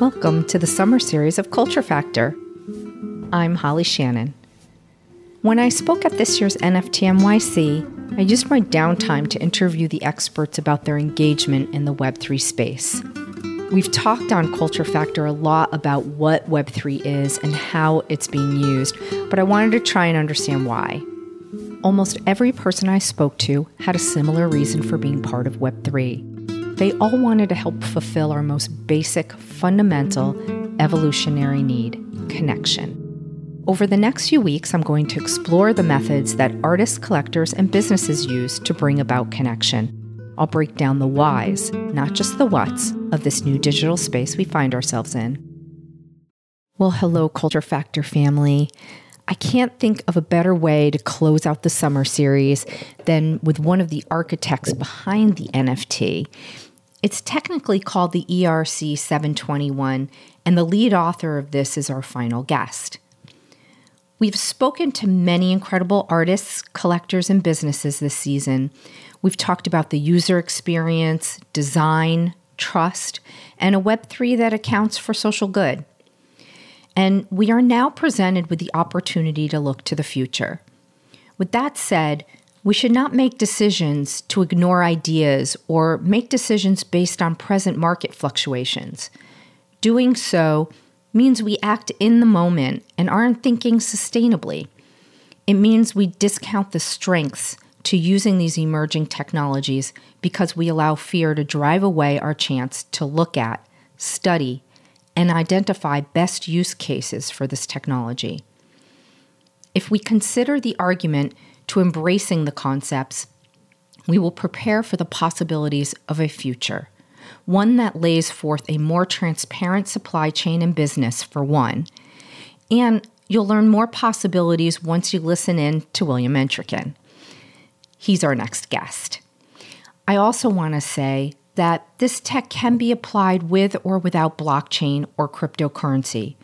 Welcome to the summer series of Culture Factor. I'm Holly Shannon. When I spoke at this year's NFT NYC, I used my downtime to interview the experts about their engagement in the Web3 space. We've talked on Culture Factor a lot about what Web3 is and how it's being used, but I wanted to try and understand why. Almost every person I spoke to had a similar reason for being part of Web3. They all wanted to help fulfill our most basic, fundamental, evolutionary need, connection. Over the next few weeks, I'm going to explore the methods that artists, collectors, and businesses use to bring about connection. I'll break down the whys, not just the whats, of this new digital space we find ourselves in. Well, hello, Culture Factor family. I can't think of a better way to close out the summer series than with one of the architects behind the NFT. It's technically called the ERC-721, and the lead author of this is our final guest. We've spoken to many incredible artists, collectors, and businesses this season. We've talked about the user experience, design, trust, and a Web3 that accounts for social good. And we are now presented with the opportunity to look to the future. With that said, we should not make decisions to ignore ideas or make decisions based on present market fluctuations. Doing so means we act in the moment and aren't thinking sustainably. It means we discount the strengths to using these emerging technologies because we allow fear to drive away our chance to look at, study, and identify best use cases for this technology. If we consider the argument to embracing the concepts, we will prepare for the possibilities of a future, one that lays forth a more transparent supply chain and business for one, and you'll learn more possibilities once you listen in to William Entriken. He's our next guest. I also want to say that this tech can be applied with or without blockchain or cryptocurrency.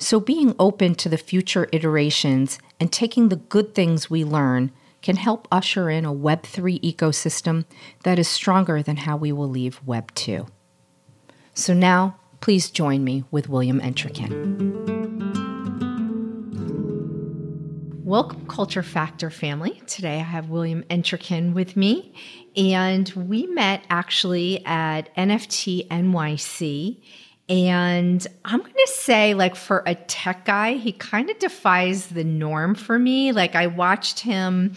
So being open to the future iterations and taking the good things we learn can help usher in a Web3 ecosystem that is stronger than how we will leave Web 2. So now, please join me with William Entriken. Welcome, Culture Factor family. Today I have William Entriken with me. And we met actually at NFT NYC, and I'm going to say, like, for a tech guy, he kind of defies the norm for me. Like, I watched him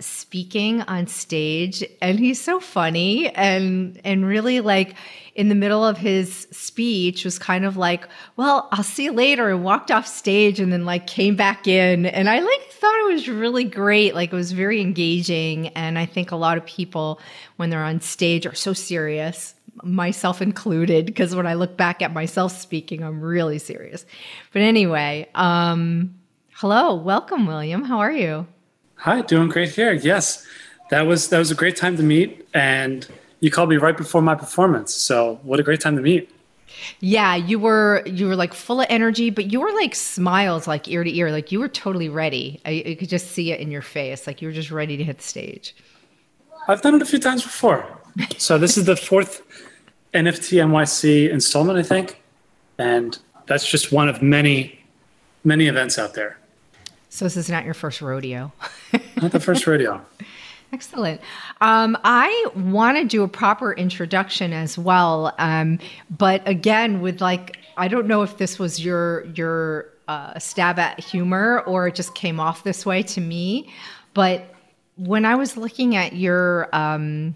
speaking on stage, and he's so funny and really, like, in the middle of his speech was kind of like, well, I'll see you later, and walked off stage and then, like, came back in. And I, like, thought it was really great. Like, it was very engaging. And I think a lot of people when they're on stage are so serious, myself included, because when I look back at myself speaking, I'm really serious. But anyway, hello, welcome, William. How are you? Hi, doing great here. Yes, that was a great time to meet. And you called me right before my performance, so what a great time to meet. Yeah, you were like full of energy, but you were like smiles, like ear to ear, like you were totally ready. I could just see it in your face, like you were just ready to hit the stage. I've done it a few times before. So this is the fourth NFT NYC installment, I think, and that's just one of many, many events out there. So this is not your first rodeo. Not the first rodeo. Excellent. I want to do a proper introduction as well, but again, with, like, I don't know if this was your stab at humor or it just came off this way to me, but when I was looking at your, the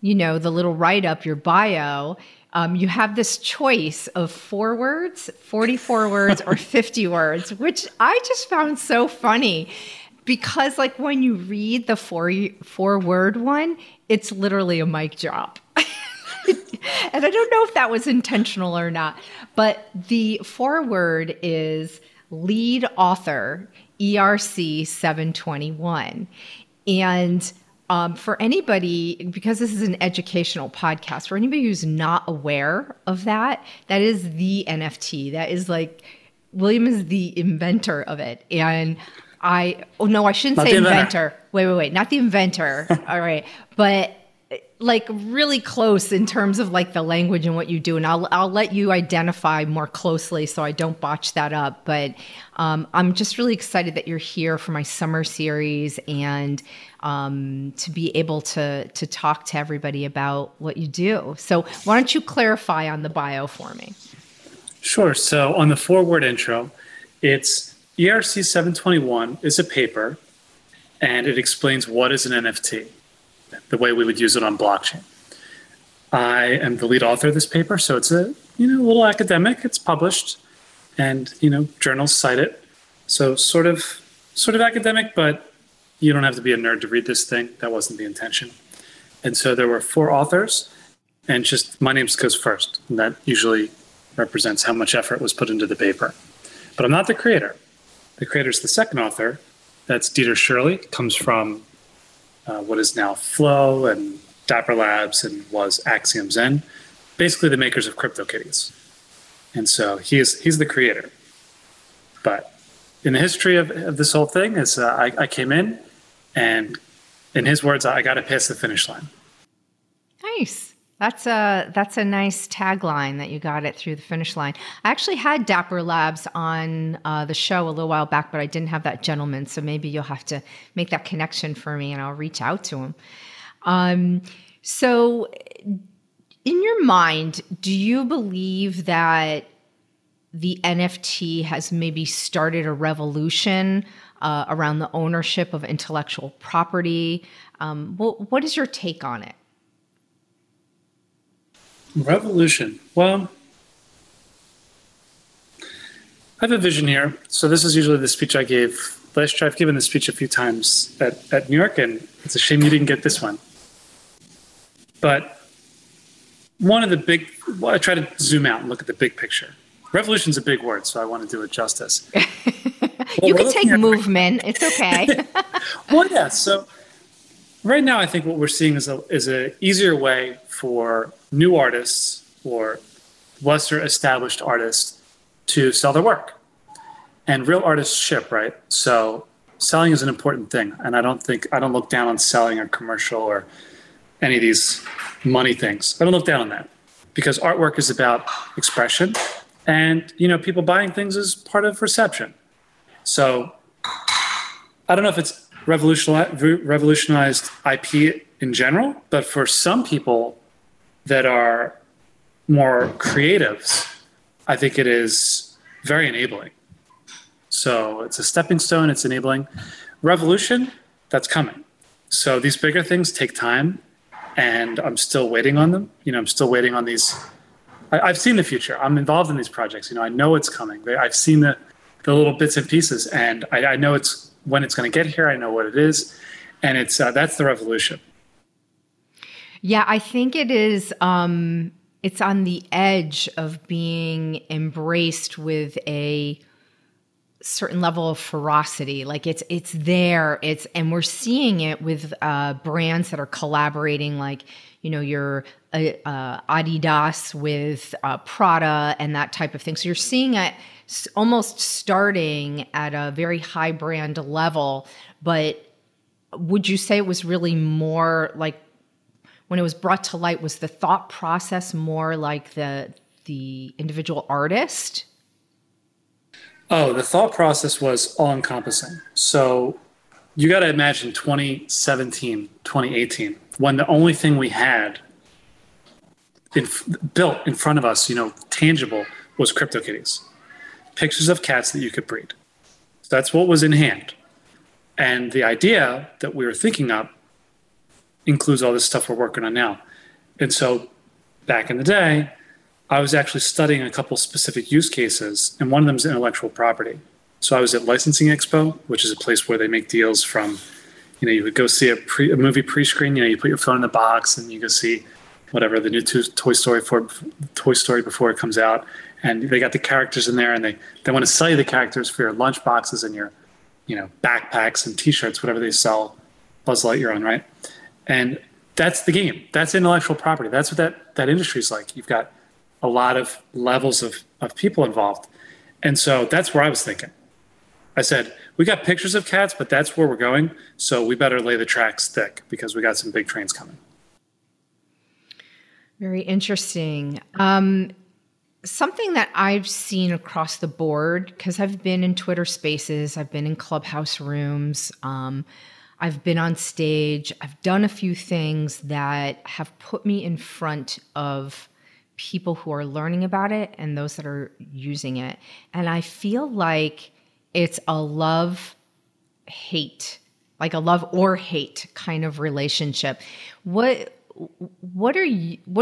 little write-up, your bio, you have this choice of 4 words, 44 words, or 50 words, which I just found so funny. Because, like, when you read the four-word one, it's literally a mic drop. And I don't know if that was intentional or not. But the 4-word is lead author, ERC 721. And for anybody, because this is an educational podcast, for anybody who's not aware of that, that is the NFT. That is, like, William is the inventor of it. And I shouldn't say inventor. Wait, not the inventor. All right. But like really close in terms of like the language and what you do. And I'll let you identify more closely so I don't botch that up. But I'm just really excited that you're here for my summer series and to be able to talk to everybody about what you do. So why don't you clarify on the bio for me? Sure. So on the forward intro, it's ERC-721 is a paper and it explains what is an NFT, the way we would use it on blockchain. I am the lead author of this paper, so it's a little academic. It's published, and journals cite it. So sort of academic, but you don't have to be a nerd to read this thing. That wasn't the intention. And so there were 4 authors, and just my name goes first, and that usually represents how much effort was put into the paper. But I'm not the creator. The creator's the second author. That's Dieter Shirley. Comes from what is now Flow and Dapper Labs and was Axiom Zen, basically the makers of CryptoKitties. And so he's the creator. But in the history of this whole thing is I came in and, in his words, I got to pass the finish line. Nice. That's a nice tagline that you got it through the finish line. I actually had Dapper Labs on the show a little while back, but I didn't have that gentleman. So maybe you'll have to make that connection for me and I'll reach out to him. So in your mind, do you believe that the NFT has maybe started a revolution around the ownership of intellectual property? What is your take on it? Revolution. Well, I have a vision here. So this is usually the speech I gave last year. I've given this speech a few times at New York, and it's a shame you didn't get this one. But I try to zoom out and look at the big picture. Revolution's a big word, so I want to do it justice. You can take movement. It's okay. Well, yeah. So right now, I think what we're seeing is a easier way for new artists or lesser established artists to sell their work. And real artists ship, right? So selling is an important thing. And I don't look down on selling or commercial or any of these money things. I don't look down on that because artwork is about expression and, people buying things is part of reception. So I don't know if it's revolutionized IP in general, but for some people that are more creatives, I think it is very enabling. So it's a stepping stone, it's enabling. Revolution, that's coming. So these bigger things take time, and I'm still waiting on them. I'm still waiting on these. I've seen the future. I'm involved in these projects. I know it's coming. I've seen the little bits and pieces, and I know it's when it's going to get here. I know what it is, and it's that's the revolution. Yeah, I think it is. It's on the edge of being embraced with a certain level of ferocity. Like it's there. And we're seeing it with brands that are collaborating. Like your Adidas with Prada and that type of thing. So you're seeing it almost starting at a very high brand level. But would you say it was really more like, when it was brought to light, was the thought process more like the individual artist? Oh, the thought process was all-encompassing. So you got to imagine 2017, 2018, when the only thing we had built in front of us, tangible, was CryptoKitties. Pictures of cats that you could breed. So that's what was in hand. And the idea that we were thinking up includes all this stuff we're working on now. And so back in the day, I was actually studying a couple specific use cases, and one of them is intellectual property. So I was at Licensing Expo, which is a place where they make deals from, you would go see a movie pre-screen, you put your phone in the box and you go see whatever, the new Toy Story before it comes out, and they got the characters in there, and they want to sell you the characters for your lunch boxes and your backpacks and t-shirts, whatever they sell Buzz Lightyear on, right? And that's the game. That's intellectual property. That's what that industry is like. You've got a lot of levels of people involved. And so that's where I was thinking. I said, we got pictures of cats, but that's where we're going. So we better lay the tracks thick because we got some big trains coming. Very interesting. Something that I've seen across the board, because I've been in Twitter spaces, I've been in clubhouse rooms, I've been on stage, I've done a few things that have put me in front of people who are learning about it and those that are using it. And I feel like it's a love-hate, like a love or hate kind of relationship. What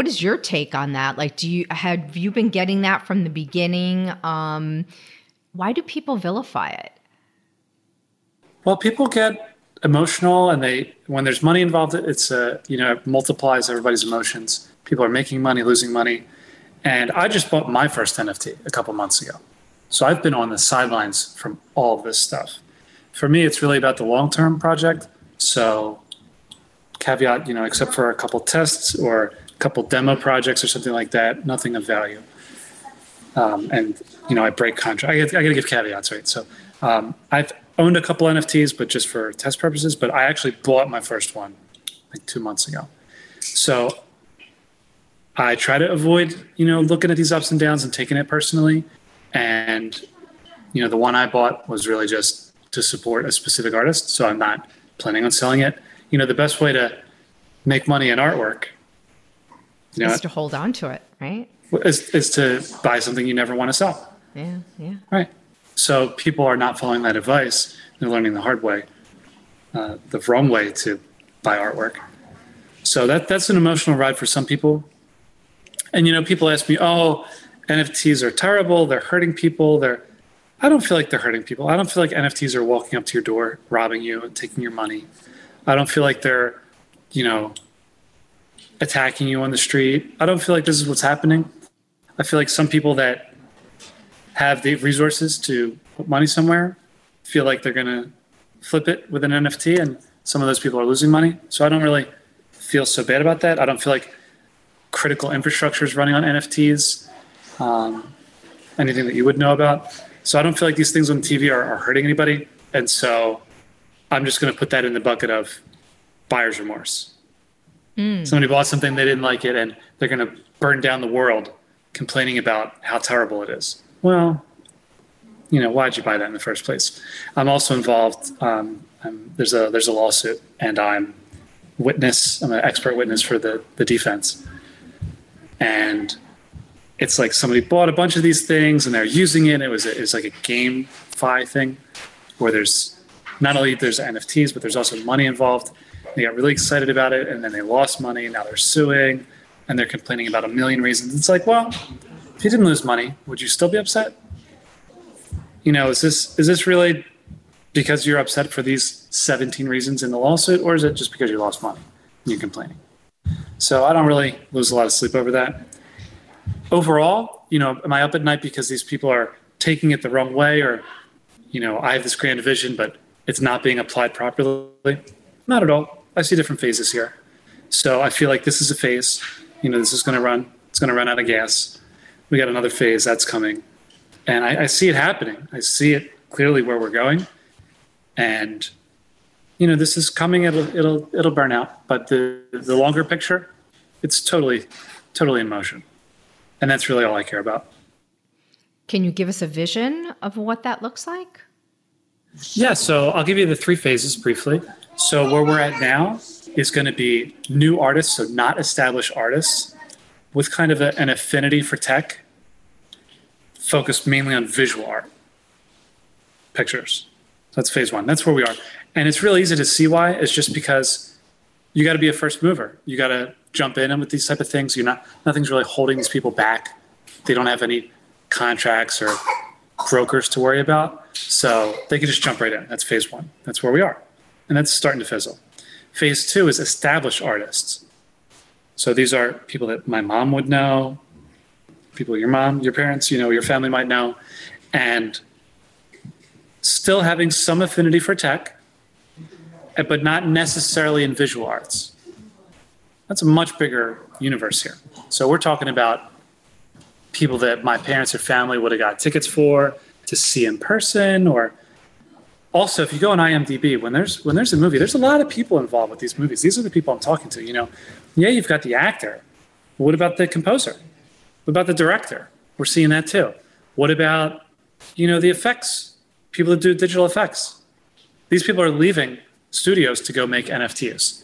is your take on that? Like, have you been getting that from the beginning? Why do people vilify it? Well, people get emotional, and when there's money involved, it's it multiplies everybody's emotions. People are making money, losing money. And I just bought my first NFT a couple months ago. So I've been on the sidelines from all this stuff. For me, it's really about the long-term project. So caveat, except for a couple tests or a couple demo projects or something like that, nothing of value. I break contract. I got to give caveats, right? So I've owned a couple NFTs, but just for test purposes. But I actually bought my first one like 2 months ago. So I try to avoid, looking at these ups and downs and taking it personally. And, the one I bought was really just to support a specific artist. So I'm not planning on selling it. The best way to make money in artwork is to hold on to it, right? Is to buy something you never want to sell. Yeah, yeah. Right. So people are not following that advice. They're learning the hard way, the wrong way to buy artwork. So that's an emotional ride for some people. And, people ask me, oh, NFTs are terrible. They're hurting people. I don't feel like they're hurting people. I don't feel like NFTs are walking up to your door, robbing you and taking your money. I don't feel like they're, attacking you on the street. I don't feel like this is what's happening. I feel like some people that have the resources to put money somewhere feel like they're going to flip it with an NFT, and some of those people are losing money. So I don't really feel so bad about that. I don't feel like critical infrastructure is running on NFTs, anything that you would know about. So I don't feel like these things on TV are hurting anybody. And so I'm just going to put that in the bucket of buyer's remorse. Somebody bought something, they didn't like it, and they're going to burn down the world complaining about how terrible it is. Well, why'd you buy that in the first place? I'm also involved. There's a lawsuit, and I'm an expert witness for the defense. And it's like somebody bought a bunch of these things and they're using it. It was like a GameFi thing where there's, not only there's NFTs, but there's also money involved. They got really excited about it, and then they lost money. Now they're suing, and they're complaining about a million reasons. It's like, well, if you didn't lose money, would you still be upset? Is this really because you're upset for these 17 reasons in the lawsuit, or is it just because you lost money and you're complaining? So I don't really lose a lot of sleep over that. Overall, am I up at night because these people are taking it the wrong way, or, I have this grand vision, but it's not being applied properly? Not at all. I see different phases here. So I feel like this is a phase. This is going to run. It's going to run out of gas. We got another phase that's coming. And I see it happening. I see it clearly where we're going. And, this is coming. It'll burn out. But the longer picture, it's totally, totally in motion. And that's really all I care about. Can you give us a vision of what that looks like? Yeah, so I'll give you the three phases briefly. So where we're at now is going to be new artists, so not established artists, with kind of an affinity for tech, focused mainly on visual art, pictures. That's phase one. That's where we are. And it's really easy to see why. It's just because you got to be a first mover. You got to jump in, and with these type of things, nothing's really holding these people back. They don't have any contracts or brokers to worry about. So they can just jump right in. That's phase one. That's where we are. And that's starting to fizzle. Phase two is established artists. So these are people that my mom would know, people your mom, your parents, your family might know, and still having some affinity for tech, but not necessarily in visual arts. That's a much bigger universe here. So we're talking about people that my parents or family would have got tickets for to see in person. Or also, if you go on IMDb, when there's a movie, there's a lot of people involved with these movies. These are the people I'm talking to. You've got the actor, What about the composer? What about the director? We're seeing that too. What about, you know, the effects, people that do digital effects? These people are leaving studios to go make NFTs.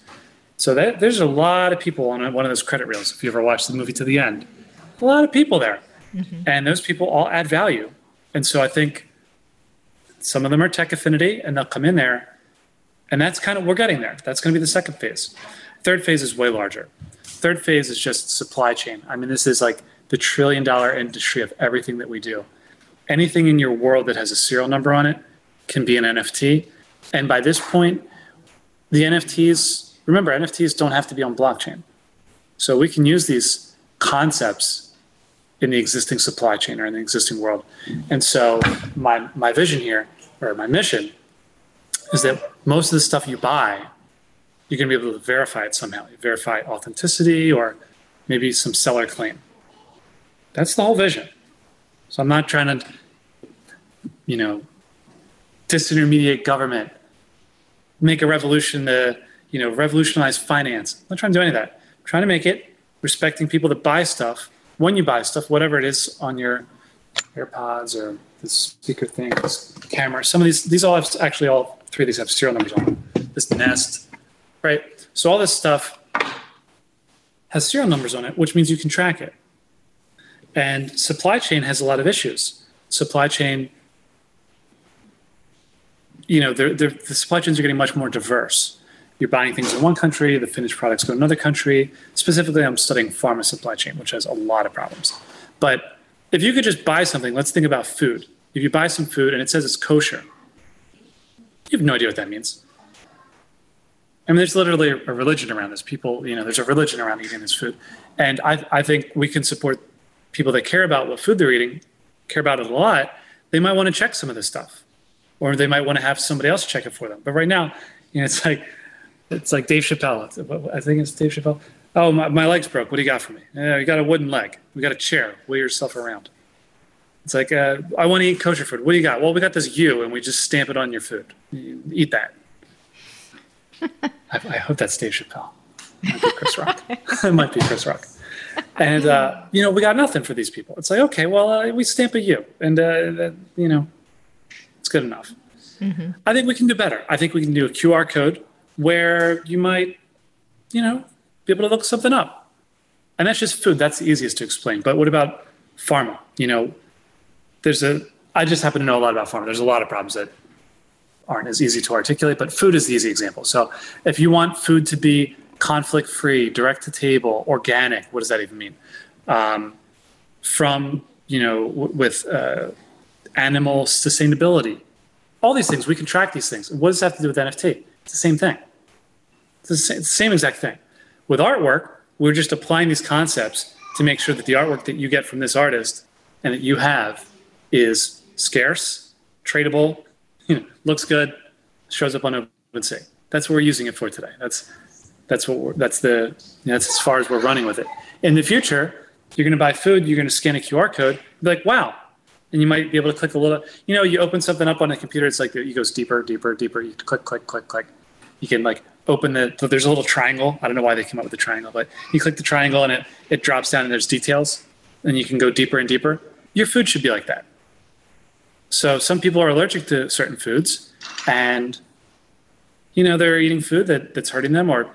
So that, there's a lot of people on one of those credit reels, if you ever watch the movie to the end. A lot of people there. Mm-hmm. And those people all add value. And so I think some of them are tech affinity, and they'll come in there. And that's kind of, we're getting there. That's going to be the second phase. Third phase is way larger. Third phase is just supply chain. I mean, this is like the $1 trillion industry of everything that we do. Anything in your world that has a serial number on it can be an NFT. And by this point, the NFTs, remember, NFTs don't have to be on blockchain. So we can use these concepts in the existing supply chain or in the existing world. And so my vision here, or my mission, is that most of the stuff you buy, you're going to be able to verify it somehow. You verify authenticity or maybe some seller claim. That's the whole vision. So I'm not trying to, you know, disintermediate government, make a revolution to, you know, revolutionize finance. I'm not trying to do any of that. I'm trying to make it respecting people that buy stuff. When you buy stuff, whatever it is on your AirPods or this speaker thing, this camera, some of these all have, actually all three of these have serial numbers on them. This Nest, right? So all this stuff has serial numbers on it, which means you can track it. And supply chain has a lot of issues. Supply chain, you know, the supply chains are getting much more diverse. You're buying things in one country, the finished products go to another country. Specifically, I'm studying pharma supply chain, which has a lot of problems. But if you could just buy something, let's think about food. If you buy some food and it says it's kosher, you have no idea what that means. I mean, there's literally a religion around this. People, you know, there's a religion around eating this food. And I think we can support people that care about what food they're eating, care about it a lot. They might want to check some of this stuff, or they might want to have somebody else check it for them. But right now, you know, it's like Dave Chappelle. I think it's Dave Chappelle. Oh, my leg's broke. What do you got for me? We got a wooden leg. We got a chair. Wheel yourself around. It's like, I want to eat kosher food. What do you got? Well, we got this U, and we just stamp it on your food. You eat that. I hope that's Dave Chappelle. It might be Chris Rock. It might be Chris Rock. And, you know, we got nothing for these people. It's like, okay, well, we stamp a U, and, you know, it's good enough. Mm-hmm. I think we can do better. I think we can do a QR code where you might, you know, be able to look something up. And that's just food. That's the easiest to explain. But what about pharma? You know, I just happen to know a lot about pharma. There's a lot of problems that aren't as easy to articulate, but food is the easy example. So if you want food to be conflict-free, direct-to-table, organic. What does that even mean? From, you know, with animal sustainability. All these things, we can track these things. What does that have to do with NFT? It's the same thing. It's the same exact thing. With artwork, we're just applying these concepts to make sure that the artwork that you get from this artist and that you have is scarce, tradable, you know, looks good, shows up on OpenSea. That's what we're using it for today. That's as far as we're running with it. In the future, you're going to buy food, you're going to scan a QR code, be like, wow. And you might be able to click a little, you know, you open something up on a computer, it's like, it goes deeper, deeper, deeper. You click, click, click, click. You can like open there's a little triangle. I don't know why they came up with a triangle, but you click the triangle and it drops down and there's details and you can go deeper and deeper. Your food should be like that. So some people are allergic to certain foods and, you know, they're eating food that's hurting them, or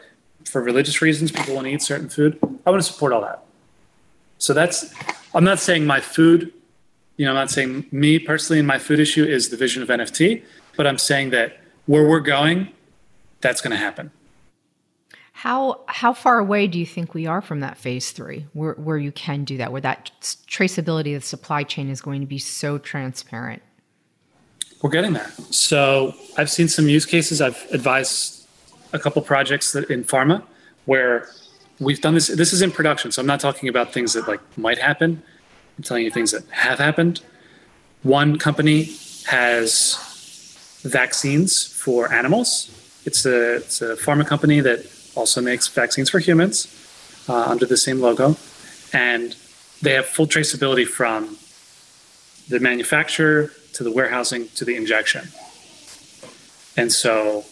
for religious reasons, people want to eat certain food. I want to support all that. So I'm not saying my food, you know, I'm not saying me personally and my food issue is the vision of NFT, but I'm saying that where we're going, that's going to happen. How far away do you think we are from that phase 3, where you can do that, where that traceability of the supply chain is going to be so transparent? We're getting there. So I've seen some use cases. I've advised a couple projects that in pharma where we've done this. This is in production. So I'm not talking about things that like might happen. I'm telling you things that have happened. One company has vaccines for animals. It's a pharma company that also makes vaccines for humans under the same logo. And they have full traceability from the manufacturer to the warehousing to the injection. And so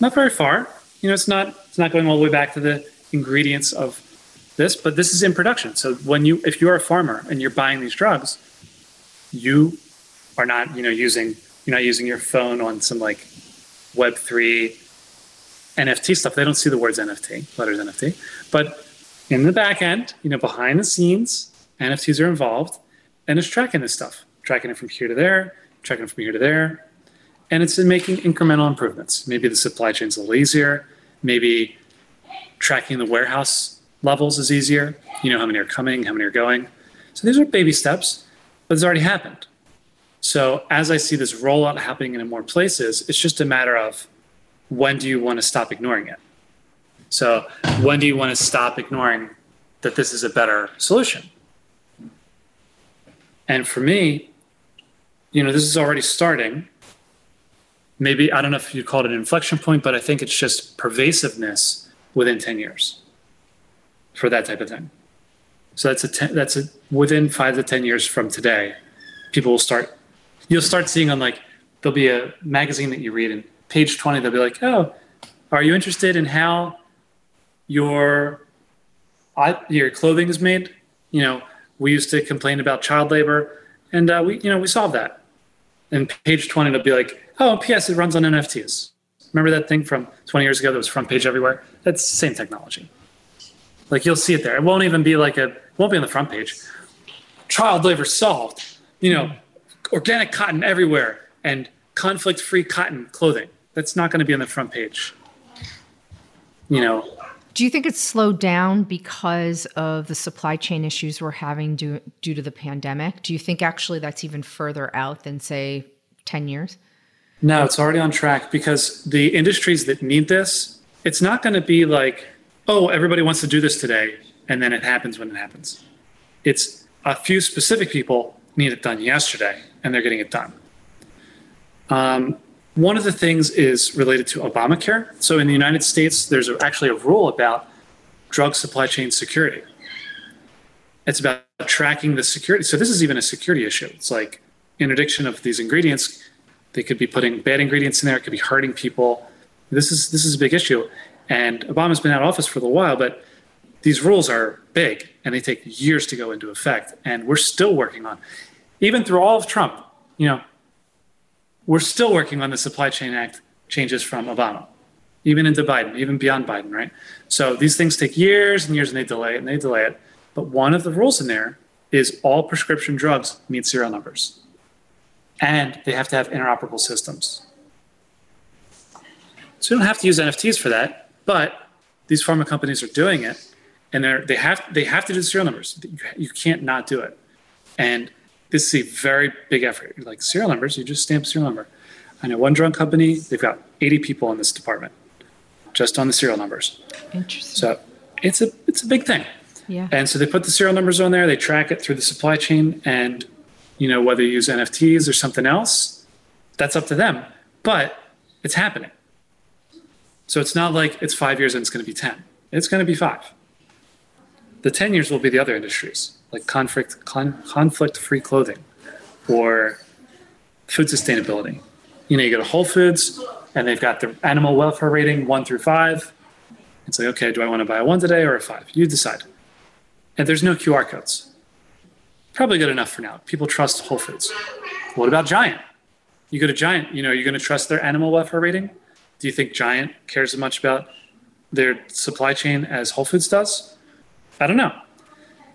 not very far. You know, it's not going all the way back to the ingredients of this, but this is in production. So when you, if you're a farmer and you're buying these drugs, you are not, you're not using your phone on some like Web3 NFT stuff. They don't see the words NFT, letters NFT, but in the back end, behind the scenes, NFTs are involved, and it's tracking this stuff, tracking it from here to there, tracking it from here to there. And it's in making incremental improvements. Maybe the supply chain's a little easier. Maybe tracking the warehouse levels is easier. You know how many are coming, how many are going. So these are baby steps, but it's already happened. So as I see this rollout happening in more places, it's just a matter of when do you want to stop ignoring it? So when do you want to stop ignoring that this is a better solution? And for me, this is already starting. Maybe, I don't know if you'd call it an inflection point, but I think it's just pervasiveness within 10 years for that type of thing. So that's within 5 to 10 years from today, people will start, you'll start seeing on like, there'll be a magazine that you read and page 20, they'll be like, oh, are you interested in how your clothing is made? We used to complain about child labor and we solved that. And page 20, it'll be like, oh, PS, it runs on NFTs. Remember that thing from 20 years ago that was front page everywhere? That's the same technology. Like, you'll see it there. It won't even be like it won't be on the front page. Child labor solved, organic cotton everywhere and conflict-free cotton clothing. That's not going to be on the front page, Do you think it's slowed down because of the supply chain issues we're having due to the pandemic? Do you think actually that's even further out than, say, 10 years? No, it's already on track because the industries that need this, it's not going to be like, oh, everybody wants to do this today, and then it happens when it happens. It's a few specific people need it done yesterday, and they're getting it done. One of the things is related to Obamacare. So in the United States, there's actually a rule about drug supply chain security. It's about tracking the security. So this is even a security issue. It's like interdiction of these ingredients. They could be putting bad ingredients in there. It could be hurting people. This is a big issue. And Obama's been out of office for a little while, but these rules are big, and they take years to go into effect. And we're still working on, even through all of Trump, we're still working on the Supply Chain Act changes from Obama, even into Biden, even beyond Biden, right? So these things take years and years, and they delay it. But one of the rules in there is all prescription drugs need serial numbers, and they have to have interoperable systems. So you don't have to use NFTs for that, but these pharma companies are doing it, and they have to do the serial numbers. You can't not do it. And this is a very big effort. You're like, serial numbers, you just stamp serial number. I know one drug company, they've got 80 people in this department, just on the serial numbers. Interesting. So it's a big thing. Yeah. And so they put the serial numbers on there, they track it through the supply chain, and whether you use NFTs or something else, that's up to them. But it's happening. So it's not like it's 5 years and it's going to be 10. It's going to be 5. The 10 years will be the other industries, like conflict-free clothing or food sustainability. You go to Whole Foods, and they've got the animal welfare rating 1 through 5. It's like, okay, do I want to buy a 1 today or a 5? You decide. And there's no QR codes. Probably good enough for now. People trust Whole Foods. What about Giant? You go to Giant, you're going to trust their animal welfare rating? Do you think Giant cares as much about their supply chain as Whole Foods does? I don't know.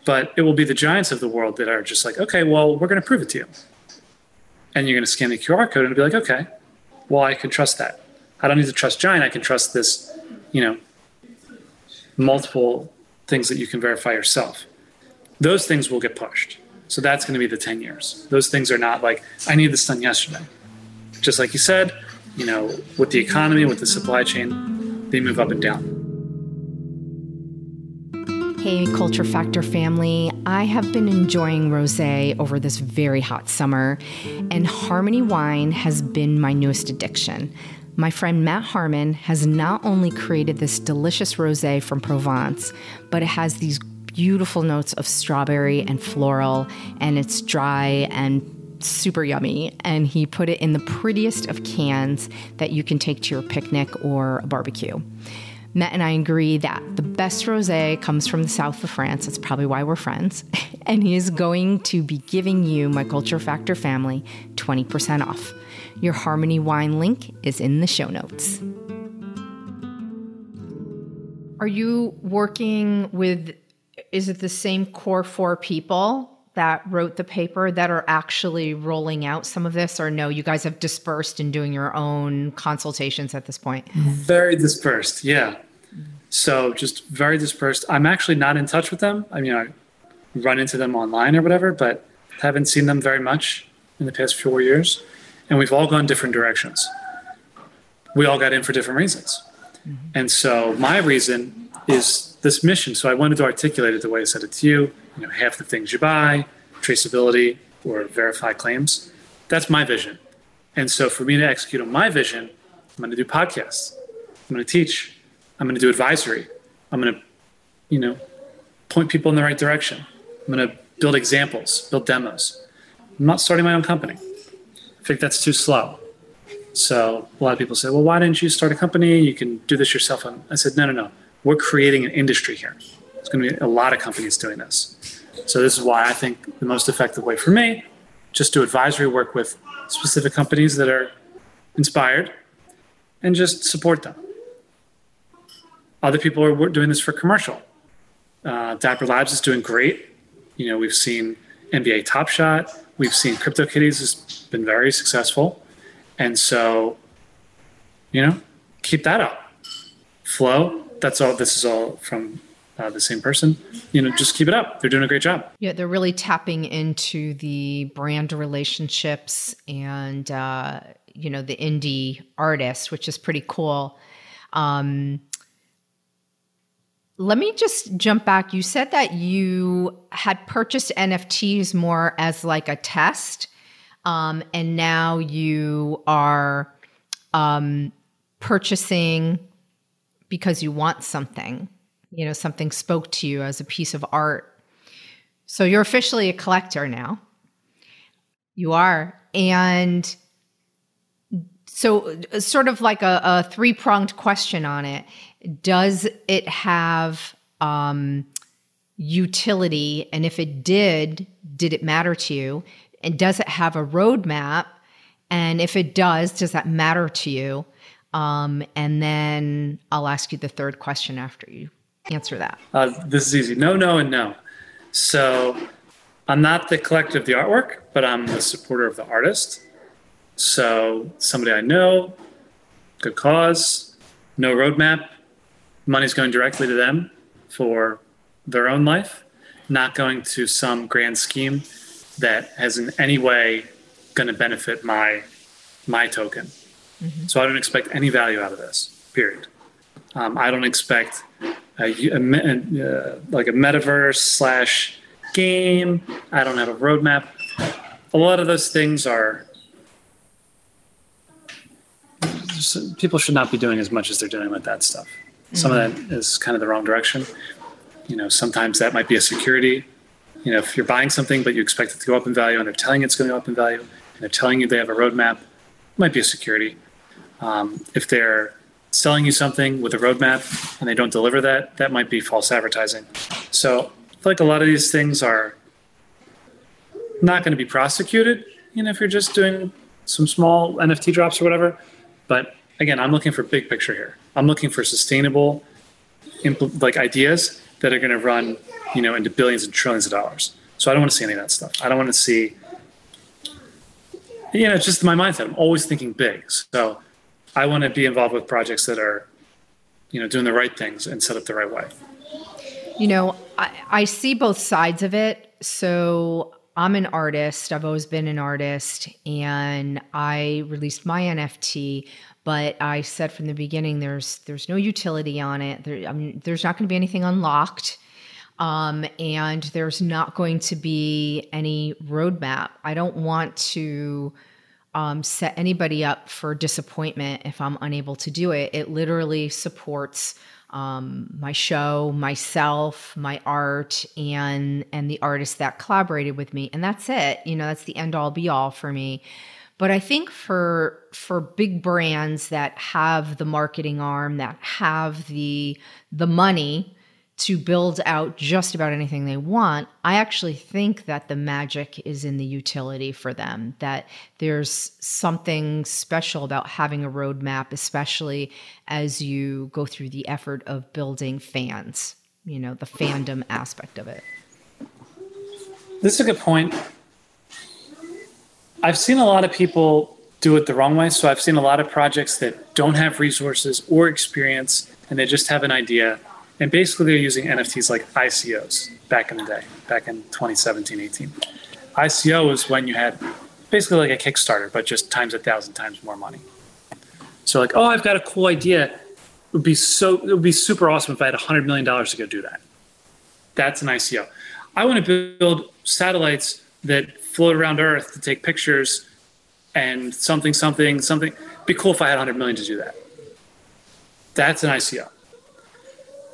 But it will be the Giants of the world that are just like, okay, well, we're going to prove it to you. And you're going to scan the QR code and it'll be like, okay, well, I can trust that. I don't need to trust Giant. I can trust this, multiple things that you can verify yourself. Those things will get pushed. So that's going to be the 10 years. Those things are not like, I need this done yesterday. Just like you said, with the economy, with the supply chain, they move up and down. Hey, Culture Factor family. I have been enjoying rosé over this very hot summer, and Harmony Wine has been my newest addiction. My friend Matt Harmon has not only created this delicious rosé from Provence, but it has these beautiful notes of strawberry and floral, and it's dry and super yummy, and he put it in the prettiest of cans that you can take to your picnic or a barbecue. Matt and I agree that the best rosé comes from the south of France. That's probably why we're friends. And he is going to be giving you, my Culture Factor family, 20% off. Your Harmony Wine link is in the show notes. Are you working with, is it the same core four people that wrote the paper that are actually rolling out some of this, or no, you guys have dispersed and doing your own consultations at this point? Very dispersed, yeah. So just very dispersed. I'm actually not in touch with them. I mean, I run into them online or whatever, but haven't seen them very much in the past few years. And we've all gone different directions. We all got in for different reasons. Mm-hmm. And so my reason is this mission. So I wanted to articulate it the way I said it to you. You know, half the things you buy, traceability or verify claims. That's my vision. And so for me to execute on my vision, I'm going to do podcasts. I'm going to teach. I'm going to do advisory. I'm going to, you know, point people in the right direction. I'm going to build examples, build demos. I'm not starting my own company. I think that's too slow. So a lot of people say, well, why didn't you start a company? You can do this yourself. And I said, no. We're creating an industry here. There's going to be a lot of companies doing this. So this is why I think the most effective way for me, just do advisory work with specific companies that are inspired and just support them. Other people are doing this for commercial. Dapper Labs is doing great. You know, we've seen NBA Top Shot. We've seen CryptoKitties has been very successful. And so, you know, keep that up. Flow, that's all. This is all from the same person. You know, just keep it up. They're doing a great job. Yeah, they're really tapping into the brand relationships and, you know, the indie artists, which is pretty cool. Let me just jump back. You said that you had purchased NFTs more as like a test. And now you are purchasing because you want something, you know, something spoke to you as a piece of art. So you're officially a collector now. You are. And so sort of like a three-pronged question on it. Does it have utility? And if it did it matter to you? And does it have a roadmap? And if it does that matter to you? And then I'll ask you the third question after you answer that. This is easy. No, and no. So I'm not the collector of the artwork, but I'm the supporter of the artist. So somebody I know, good cause, no roadmap. Money's going directly to them for their own life, not going to some grand scheme that has in any way going to benefit my token. Mm-hmm. So I don't expect any value out of this, period. I don't expect like a metaverse / game. I don't have a roadmap. A lot of those things are, people should not be doing as much as they're doing with that stuff. Mm-hmm. Some of that is kind of the wrong direction. You know, sometimes that might be a security. You know, if you're buying something, but you expect it to go up in value and they're telling you it's going to go up in value and they're telling you they have a roadmap, it might be a security. If they're selling you something with a roadmap and they don't deliver that, that might be false advertising. So I feel like a lot of these things are not going to be prosecuted, you know, if you're just doing some small NFT drops or whatever. But again, I'm looking for big picture here. I'm looking for sustainable like ideas that are going to run, you know, into billions and trillions of dollars. So I don't want to see any of that stuff. I don't want to see, you know, it's just my mindset. I'm always thinking big. So I want to be involved with projects that are, you know, doing the right things and set up the right way. You know, I see both sides of it. So I'm an artist. I've always been an artist. And I released my NFT, but I said from the beginning, there's no utility on it. There's not going to be anything unlocked. And there's not going to be any roadmap. I don't want to set anybody up for disappointment if I'm unable to do it. It literally supports my show, myself, my art, and the artists that collaborated with me. And that's it. You know, that's the end all be all for me. But I think for big brands that have the marketing arm, that have the money to build out just about anything they want, I actually think that the magic is in the utility for them, that there's something special about having a roadmap, especially as you go through the effort of building fans, you know, the fandom aspect of it. This is a good point. I've seen a lot of people do it the wrong way. So I've seen a lot of projects that don't have resources or experience, and they just have an idea. And basically they're using NFTs like ICOs back in the day, back in 2017, 18. ICO was when you had basically like a Kickstarter, but just times 1,000 times more money. So like, oh, I've got a cool idea. It would be super awesome if I had $100 million to go do that. That's an ICO. I want to build satellites that float around Earth to take pictures and something. It'd be cool if I had $100 million to do that. That's an ICO.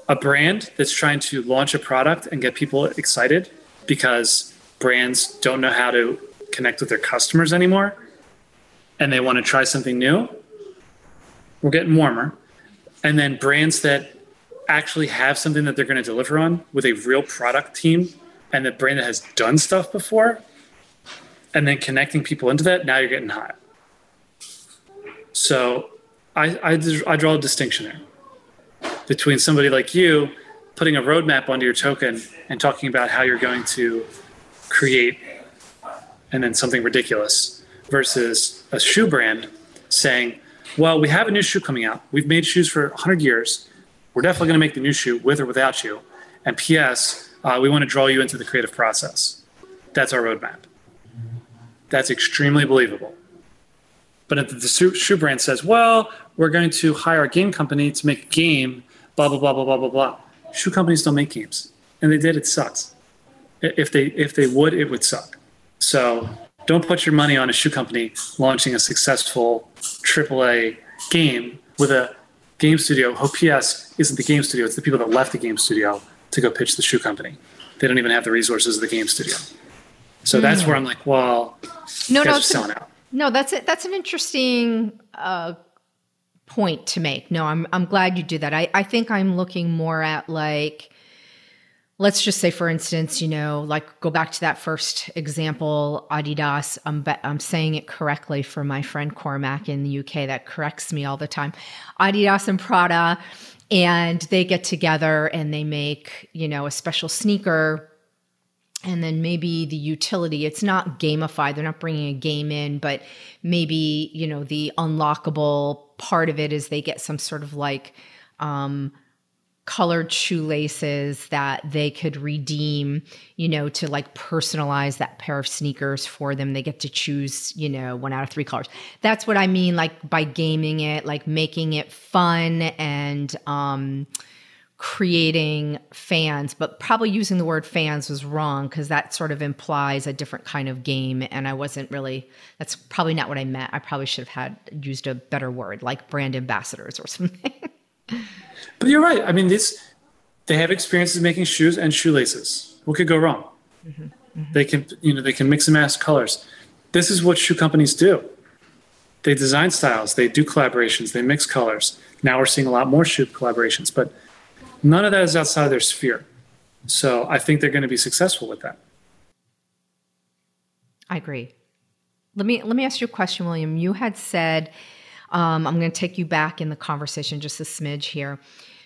A brand that's trying to launch a product and get people excited because brands don't know how to connect with their customers anymore and they want to try something new. We're getting warmer. And then brands that actually have something that they're going to deliver on with a real product team, and the brand that has done stuff before, and then connecting people into that, now you're getting hot. So I draw a distinction there between somebody like you putting a roadmap onto your token and talking about how you're going to create and then something ridiculous, versus a shoe brand saying, well, we have a new shoe coming out. We've made shoes for 100 years. We're definitely going to make the new shoe with or without you. And P.S., we want to draw you into the creative process. That's our roadmap. That's extremely believable. But if the shoe brand says, well, we're going to hire a game company to make a game, blah, blah, blah, blah, blah, blah, blah. Shoe companies don't make games. And they did, it sucks. If they would, it would suck. So don't put your money on a shoe company launching a successful AAA game with a game studio. Oh, PS isn't the game studio. It's the people that left the game studio to go pitch the shoe company. They don't even have the resources of the game studio. So that's where I'm like, well, no, selling out. No, that's it. That's an interesting point to make. No, I'm glad you do that. I think I'm looking more at like, let's just say, for instance, you know, like go back to that first example, Adidas. I'm saying it correctly for my friend Cormac in the UK that corrects me all the time. Adidas and Prada. And they get together and they make, you know, a special sneaker, and then maybe the utility, it's not gamified. They're not bringing a game in, but maybe, you know, the unlockable part of it is they get some sort of like colored shoelaces that they could redeem, you know, to like personalize that pair of sneakers for them. They get to choose, you know, 1 out of 3 colors. That's what I mean, like by gaming it, like making it fun and creating fans. But probably using the word fans was wrong, because that sort of implies a different kind of game. And I wasn't really, that's probably not what I meant. I probably should have used a better word, like brand ambassadors or something. But you're right. I mean, they have experiences making shoes and shoelaces. What could go wrong? Mm-hmm. Mm-hmm. They can mix and match colors. This is what shoe companies do. They design styles. They do collaborations. They mix colors. Now we're seeing a lot more shoe collaborations, but none of that is outside of their sphere. So I think they're going to be successful with that. I agree. Let me ask you a question, William. You had said, I'm going to take you back in the conversation just a smidge here.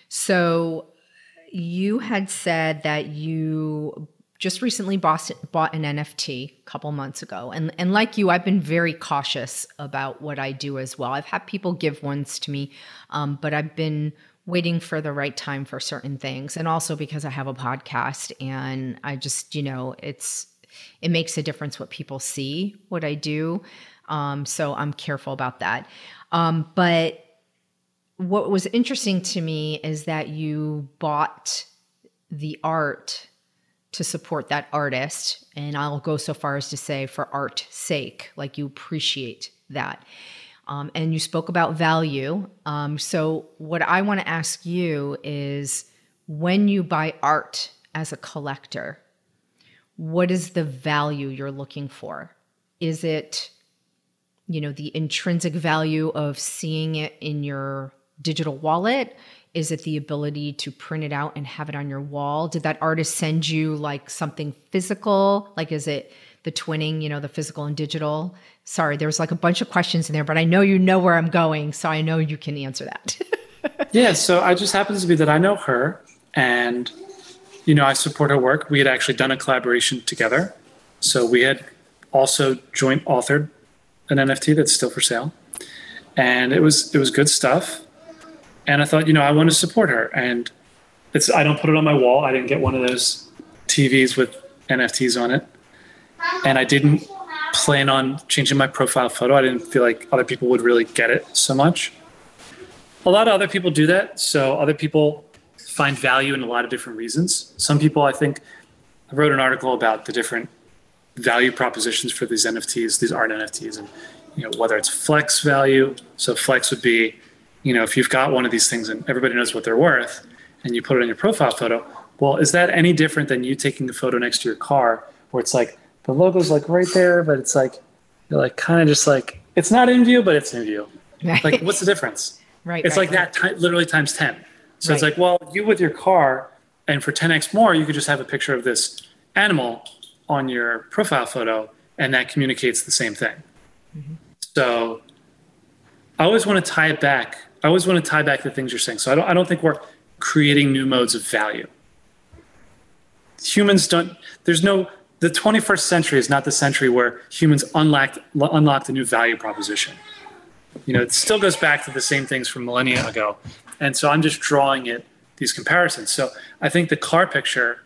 So you had said that you just recently bought an NFT a couple months ago. And like you, I've been very cautious about what I do as well. I've had people give ones to me, but I've been waiting for the right time for certain things. And also because I have a podcast and I just, you know, it makes a difference what people see, what I do. So I'm careful about that. But what was interesting to me is that you bought the art to support that artist. And I'll go so far as to say for art's sake, like you appreciate that. And you spoke about value. So what I want to ask you is, when you buy art as a collector, what is the value you're looking for? Is it you know, the intrinsic value of seeing it in your digital wallet? Is it the ability to print it out and have it on your wall? Did that artist send you like something physical? Like, is it the twinning, you know, the physical and digital? Sorry, there was like a bunch of questions in there, but I know you know where I'm going, so I know you can answer that. Yeah, so it just happens to be that I know her and, you know, I support her work. We had actually done a collaboration together. So we had also joint authored an NFT that's still for sale. And it was good stuff. And I thought, you know, I want to support her. And I don't put it on my wall. I didn't get one of those TVs with NFTs on it. And I didn't plan on changing my profile photo. I didn't feel like other people would really get it so much. A lot of other people do that. So other people find value in a lot of different reasons. Some people, I think, I wrote an article about the different value propositions for these NFTs, these art NFTs, and, you know, whether it's flex value. So flex would be, you know, if you've got one of these things and everybody knows what they're worth and you put it on your profile photo, well, is that any different than you taking a photo next to your car where it's like the logo's like right there, but it's like, you're like kind of just like, it's not in view, but it's in view. Right. Like, what's the difference? Right. It's like that literally times 10. So It's like, well, you with your car and for 10x more, you could just have a picture of this animal on your profile photo and that communicates the same thing. Mm-hmm. So I always want to tie it back. I always want to tie back the things you're saying. So I don't think we're creating new modes of value. Humans don't, the 21st century is not the century where humans unlocked a new value proposition. You know, it still goes back to the same things from millennia ago. And so I'm just drawing these comparisons. So I think the car picture,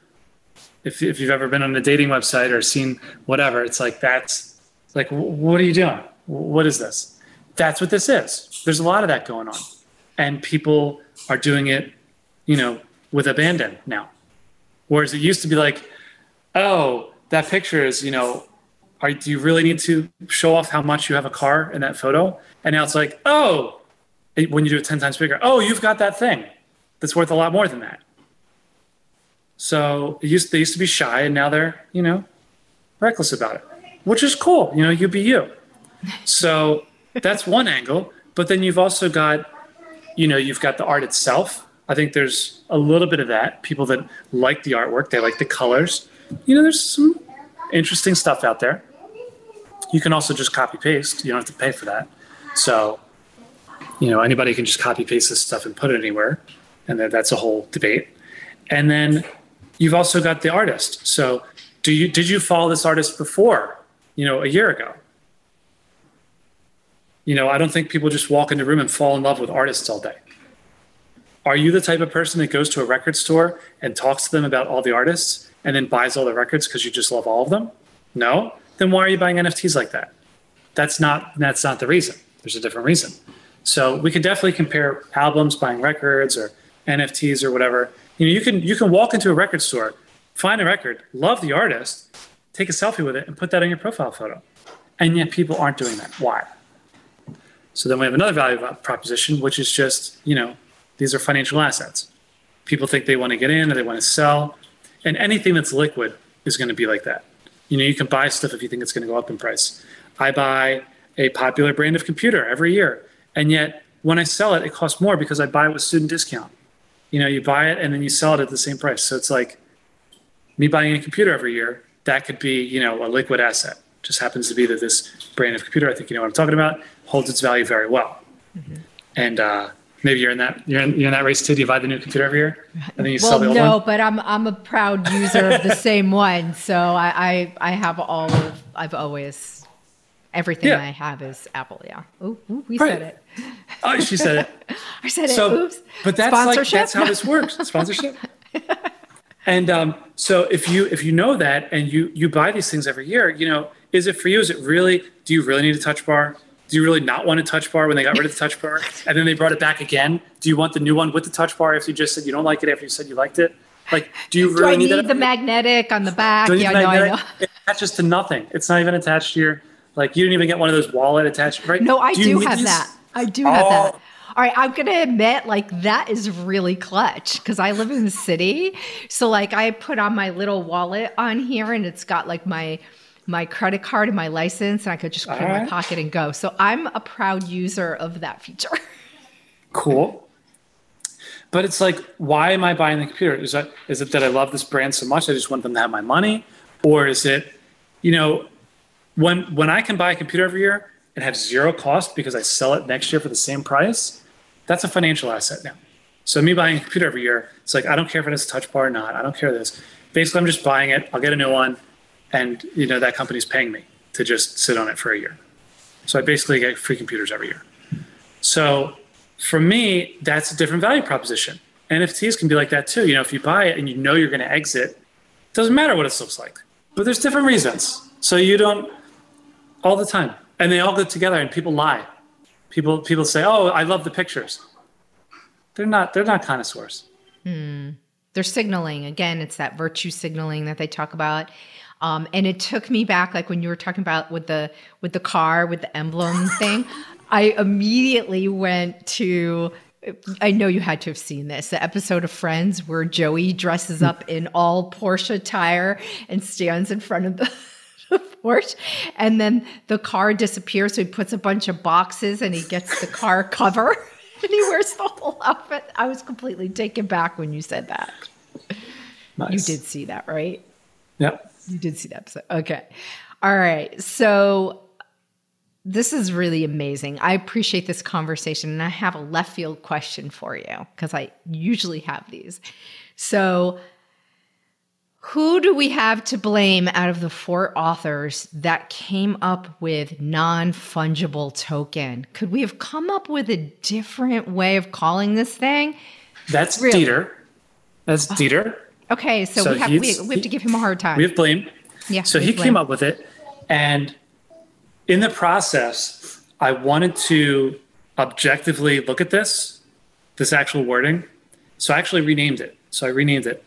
if you've ever been on a dating website or seen whatever, it's like, that's like, what are you doing? What is this? That's what this is. There's a lot of that going on, and people are doing it, you know, with abandon now. Whereas it used to be like, oh, that picture is, you know, do you really need to show off how much you have a car in that photo? And now it's like, oh, when you do it 10 times bigger, oh, you've got that thing that's worth a lot more than that. So they used to be shy, and now they're, you know, reckless about it, which is cool. You know, you be you. So that's one angle. But then you've also got, you know, you've got the art itself. I think there's a little bit of that. People that like the artwork, they like the colors. You know, there's some interesting stuff out there. You can also just copy paste. You don't have to pay for that. So, you know, anybody can just copy paste this stuff and put it anywhere. And that's a whole debate. And then you've also got the artist. So did you follow this artist before, you know, a year ago? You know, I don't think people just walk into a room and fall in love with artists all day. Are you the type of person that goes to a record store and talks to them about all the artists and then buys all the records because you just love all of them? No? Then why are you buying NFTs like that? That's not the reason. There's a different reason. So we could definitely compare albums, buying records, or NFTs or whatever. You know, you can walk into a record store, find a record, love the artist, take a selfie with it, and put that on your profile photo. And yet people aren't doing that. Why? So then we have another value proposition, which is just, you know, these are financial assets. People think they want to get in or they want to sell. And anything that's liquid is going to be like that. You know, you can buy stuff if you think it's going to go up in price. I buy a popular brand of computer every year. And yet when I sell it, it costs more because I buy it with student discount. You know, you buy it and then you sell it at the same price. So it's like me buying a computer every year, that could be, you know, a liquid asset. Just happens to be that this brand of computer, I think you know what I'm talking about, holds its value very well. Mm-hmm. And maybe you're in that race too. Do you buy the new computer every year? And then you sell the old one? But I'm a proud user of the same one. So I have everything I have is Apple. Yeah. Ooh, we said it. Oh, she said it. I said it. So, oops. But that's like that's how this works. Sponsorship. And so if you know that and you buy these things every year, you know, is it for you? Is it really? Do you really need a touch bar? Do you really not want a touch bar when they got rid of the touch bar and then they brought it back again? Do you want the new one with the touch bar after you just said you don't like it after you said you liked it? Like, do you really need that? The magnetic on the back? Yeah, I know. It attaches to nothing. It's not even attached to your, like, you didn't even get one of those wallet attached, right? No, I do have that. I do have that. All right, I'm going to admit, like, that is really clutch because I live in the city. So, like, I put on my little wallet on here and it's got, like, my my credit card and my license, and I could just put it in my pocket and go. So I'm a proud user of that feature. Cool. But it's like, why am I buying the computer? Is it that I love this brand so much I just want them to have my money? Or is it, you know, when I can buy a computer every year and have zero cost because I sell it next year for the same price, that's a financial asset now. So me buying a computer every year, it's like, I don't care if it has a touch bar or not. I don't care this. Basically, I'm just buying it. I'll get a new one. And, you know, that company's paying me to just sit on it for a year. So I basically get free computers every year. So for me, that's a different value proposition. NFTs can be like that too. You know, if you buy it and you know you're going to exit, it doesn't matter what it looks like. But there's different reasons. So you don't, all the time. And they all go together and people lie. People say, oh, I love the pictures. They're not connoisseurs. Mm. They're signaling. Again, it's that virtue signaling that they talk about. And it took me back, like when you were talking about with the car, with the emblem thing, I immediately went to, I know you had to have seen this, the episode of Friends where Joey dresses up in all Porsche attire and stands in front of the Porsche, and then the car disappears. So he puts a bunch of boxes and he gets the car cover and he wears the whole outfit. I was completely taken back when you said that. Nice. You did see that, right? Yep. You did see that episode. Okay. All right. So this is really amazing. I appreciate this conversation. And I have a left field question for you because I usually have these. So who do we have to blame out of the 4 authors that came up with non-fungible token? Could we have come up with a different way of calling this thing? That's really. Dieter. That's Dieter. Okay, so we have to give him a hard time. We have blame. Yeah. So he came up with it. And in the process, I wanted to objectively look at this actual wording. So I actually renamed it. So I renamed it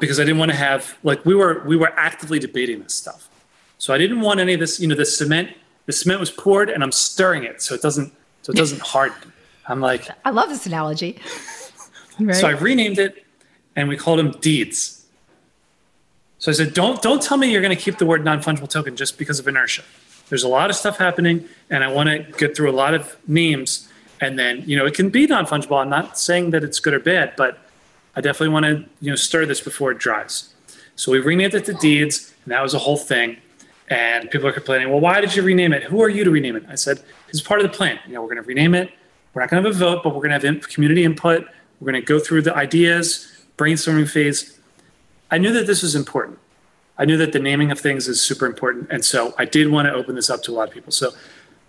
because I didn't want to have, like, we were actively debating this stuff. So I didn't want any of this, you know, the cement was poured and I'm stirring it. So it doesn't harden. I'm like, I love this analogy. Right? So I renamed it. And we called them deeds. So I said, don't tell me you're going to keep the word non-fungible token just because of inertia. There's a lot of stuff happening, and I want to get through a lot of names. And then, you know, it can be non-fungible. I'm not saying that it's good or bad, but I definitely want to, you know, stir this before it dries. So we renamed it to deeds, and that was a whole thing. And people are complaining, well, why did you rename it? Who are you to rename it? I said, it's part of the plan. You know, we're going to rename it. We're not going to have a vote, but we're going to have community input. We're going to go through the ideas. Brainstorming phase. I knew that this was important. I knew that the naming of things is super important. And so I did want to open this up to a lot of people. So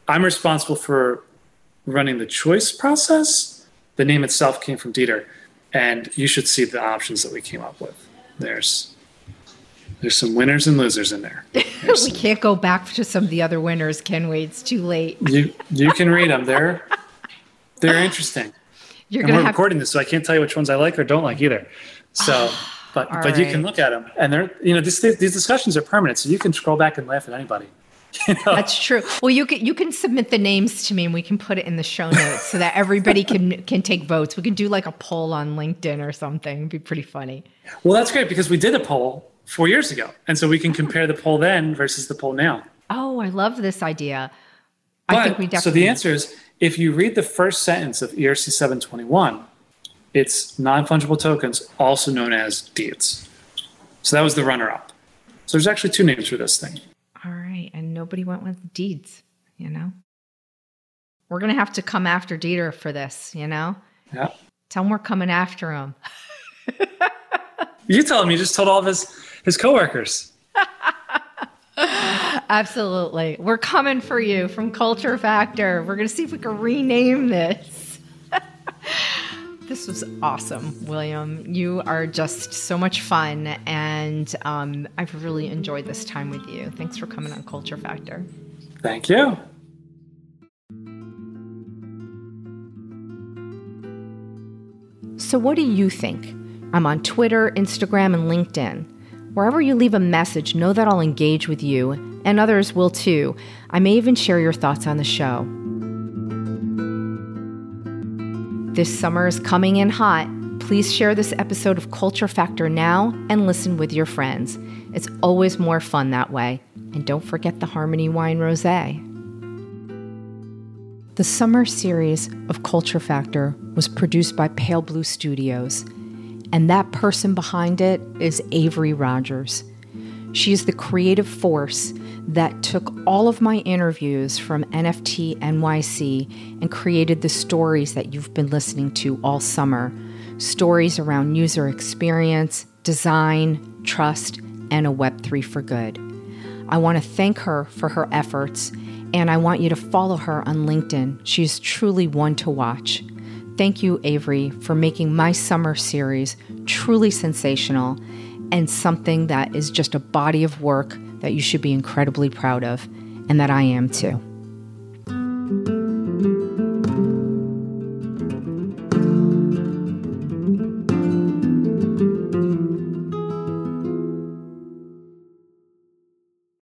I'm responsible for running the choice process. The name itself came from Dieter. And you should see the options that we came up with. There's some winners and losers in there. We can't go back to some of the other winners, can we? It's too late. You can read them. They're interesting. We're recording this, so I can't tell you which ones I like or don't like either. So, but you can look at them, and they're, you know, these discussions are permanent, so you can scroll back and laugh at anybody. You know? That's true. Well, you can submit the names to me, and we can put it in the show notes so that everybody can take votes. We can do like a poll on LinkedIn or something. It'd be pretty funny. Well, that's great because we did a poll 4 years ago, and so we can compare the poll then versus the poll now. Oh, I love this idea. I think we definitely. So the answer is. If you read the first sentence of ERC-721, it's non-fungible tokens, also known as deeds. So that was the runner-up. So there's actually 2 names for this thing. All right, and nobody went with deeds, you know? We're going to have to come after Dieter for this, you know? Yeah. Tell him we're coming after him. You tell him. You just told all of his coworkers. Absolutely. We're coming for you from Culture Factor. We're going to see if we can rename this. This was awesome, William. You are just so much fun, and I've really enjoyed this time with you. Thanks for coming on Culture Factor. Thank you. So what do you think? I'm on Twitter, Instagram, and LinkedIn. Wherever you leave a message, know that I'll engage with you, and others will too. I may even share your thoughts on the show. This summer is coming in hot. please share this episode of Culture Factor now and listen with your friends. It's always more fun that way. And don't forget the Harmony Wine Rosé. The summer series of Culture Factor was produced by Pale Blue Studios, and that person behind it is Avery Rogers. She is the creative force that took all of my interviews from NFT NYC and created the stories that you've been listening to all summer. Stories around user experience, design, trust, and a Web3 for good. I want to thank her for her efforts, and I want you to follow her on LinkedIn. She is truly one to watch. Thank you, Avery, for making my summer series truly sensational and something that is just a body of work that you should be incredibly proud of, and that I am too.